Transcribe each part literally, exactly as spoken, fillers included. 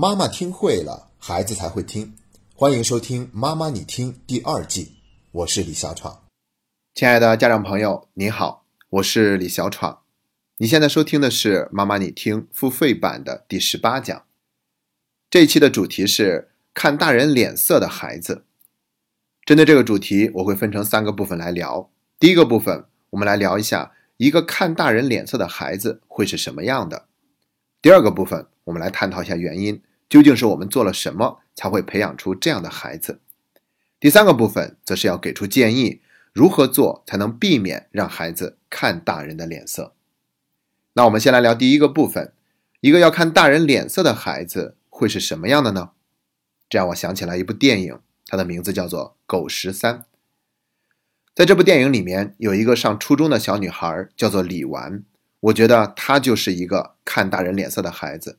妈妈听会了，孩子才会听。欢迎收听《妈妈你听》第二季，我是李小闯。亲爱的家长朋友，你好，我是李小闯。你现在收听的是《妈妈你听》付费版的第十八讲。这一期的主题是看大人脸色的孩子。针对这个主题，我会分成三个部分来聊。第一个部分，我们来聊一下一个看大人脸色的孩子会是什么样的。第二个部分，我们来探讨一下原因，究竟是我们做了什么才会培养出这样的孩子。第三个部分则是要给出建议，如何做才能避免让孩子看大人的脸色。那我们先来聊第一个部分，一个要看大人脸色的孩子会是什么样的呢？这让我想起来一部电影，它的名字叫做《狗十三》。在这部电影里面，有一个上初中的小女孩叫做李纨，我觉得她就是一个看大人脸色的孩子。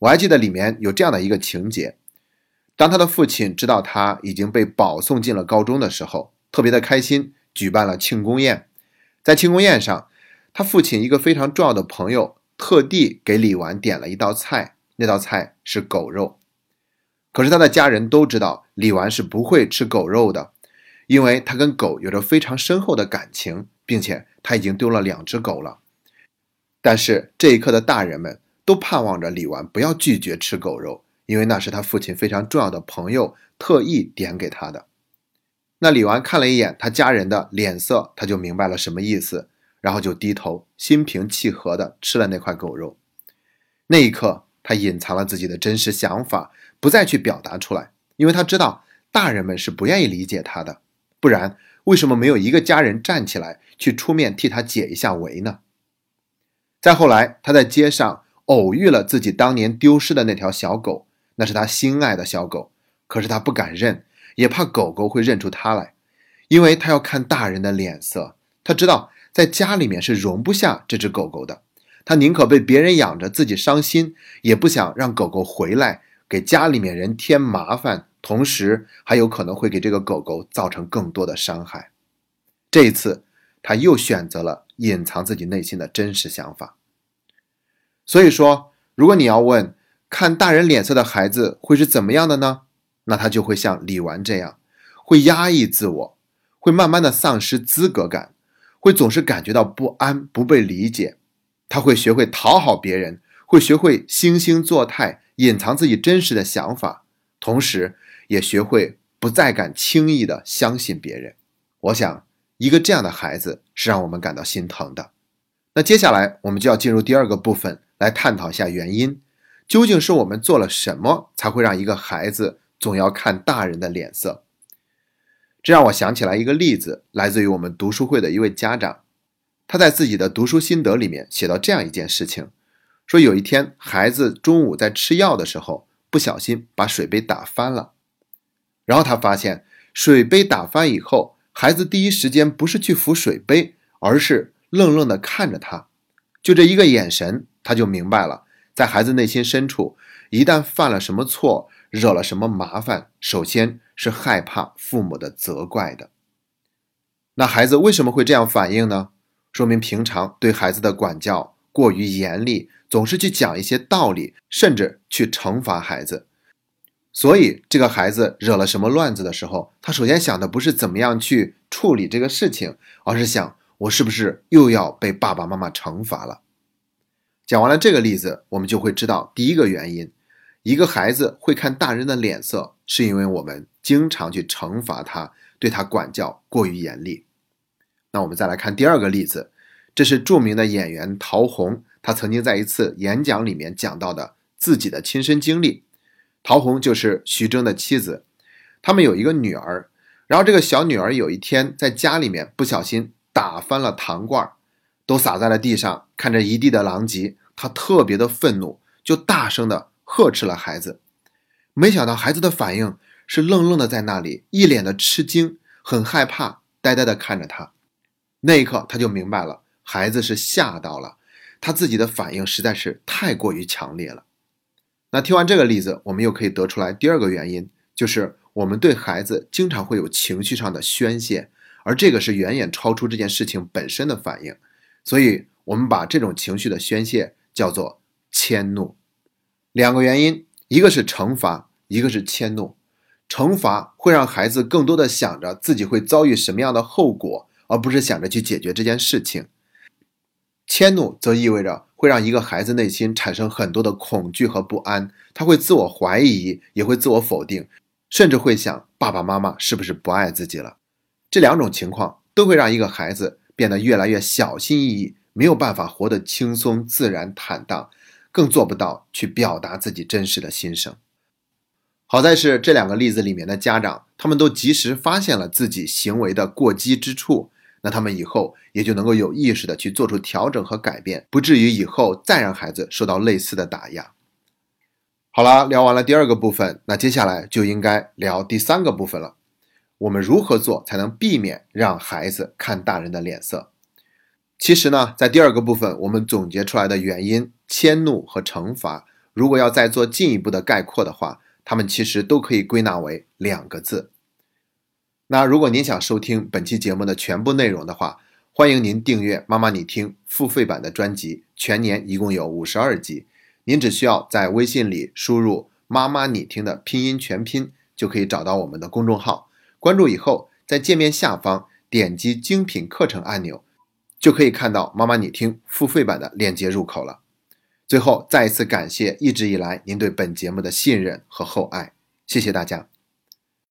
我还记得里面有这样的一个情节，当她的父亲知道她已经被保送进了高中的时候，特别的开心，举办了庆功宴。在庆功宴上，她父亲一个非常重要的朋友特地给李纨点了一道菜，那道菜是狗肉。可是她的家人都知道李纨是不会吃狗肉的，因为她跟狗有着非常深厚的感情，并且她已经丢了两只狗了。但是这一刻的大人们都盼望着李纨不要拒绝吃狗肉，因为那是他父亲非常重要的朋友特意点给他的。那李纨看了一眼他家人的脸色，他就明白了什么意思，然后就低头心平气和地吃了那块狗肉。那一刻他隐藏了自己的真实想法，不再去表达出来，因为他知道大人们是不愿意理解他的，不然为什么没有一个家人站起来去出面替他解一下围呢？再后来他在街上偶遇了自己当年丢失的那条小狗，那是他心爱的小狗，可是他不敢认，也怕狗狗会认出他来，因为他要看大人的脸色。他知道在家里面是容不下这只狗狗的，他宁可被别人养着自己伤心，也不想让狗狗回来给家里面人添麻烦，同时还有可能会给这个狗狗造成更多的伤害。这一次他又选择了隐藏自己内心的真实想法。所以说，如果你要问看大人脸色的孩子会是怎么样的呢？那他就会像李纨这样，会压抑自我，会慢慢的丧失资格感，会总是感觉到不安，不被理解。他会学会讨好别人，会学会惺惺作态，隐藏自己真实的想法，同时也学会不再敢轻易的相信别人。我想，一个这样的孩子是让我们感到心疼的。那接下来我们就要进入第二个部分，来探讨一下原因，究竟是我们做了什么才会让一个孩子总要看大人的脸色。这让我想起来一个例子，来自于我们读书会的一位家长，他在自己的读书心得里面写到这样一件事情，说有一天孩子中午在吃药的时候不小心把水杯打翻了，然后他发现水杯打翻以后，孩子第一时间不是去扶水杯，而是愣愣地看着他，就这一个眼神，他就明白了，在孩子内心深处，一旦犯了什么错，惹了什么麻烦，首先是害怕父母的责怪的。那孩子为什么会这样反应呢？说明平常对孩子的管教过于严厉，总是去讲一些道理，甚至去惩罚孩子。所以这个孩子惹了什么乱子的时候，他首先想的不是怎么样去处理这个事情，而是想，我是不是又要被爸爸妈妈惩罚了？讲完了这个例子，我们就会知道第一个原因，一个孩子会看大人的脸色，是因为我们经常去惩罚他，对他管教过于严厉。那我们再来看第二个例子，这是著名的演员陶虹，他曾经在一次演讲里面讲到的自己的亲身经历。陶虹就是徐峥的妻子，他们有一个女儿，然后这个小女儿有一天在家里面不小心打翻了糖罐，都洒在了地上，看着一地的狼藉，他特别的愤怒，就大声的呵斥了孩子。没想到孩子的反应是愣愣的在那里，一脸的吃惊，很害怕，呆呆的看着他。那一刻他就明白了，孩子是吓到了，他自己的反应实在是太过于强烈了。那听完这个例子，我们又可以得出来第二个原因，就是我们对孩子经常会有情绪上的宣泄，而这个是远远超出这件事情本身的反应。所以我们把这种情绪的宣泄叫做迁怒。两个原因，一个是惩罚，一个是迁怒。惩罚会让孩子更多的想着自己会遭遇什么样的后果，而不是想着去解决这件事情。迁怒则意味着会让一个孩子内心产生很多的恐惧和不安，他会自我怀疑，也会自我否定，甚至会想爸爸妈妈是不是不爱自己了。这两种情况都会让一个孩子变得越来越小心翼翼，没有办法活得轻松自然坦荡，更做不到去表达自己真实的心声。好在是这两个例子里面的家长，他们都及时发现了自己行为的过激之处，那他们以后也就能够有意识的去做出调整和改变，不至于以后再让孩子受到类似的打压。好了，聊完了第二个部分，那接下来就应该聊第三个部分了。我们如何做才能避免让孩子看大人的脸色？其实呢，在第二个部分我们总结出来的原因、迁怒和惩罚，如果要再做进一步的概括的话，他们其实都可以归纳为两个字。那如果您想收听本期节目的全部内容的话，欢迎您订阅妈妈你听付费版的专辑，全年一共有五十二集，您只需要在微信里输入妈妈你听的拼音全拼，就可以找到我们的公众号。关注以后，在界面下方点击精品课程按钮，就可以看到妈妈你听付费版的链接入口了。最后再一次感谢一直以来您对本节目的信任和厚爱，谢谢大家。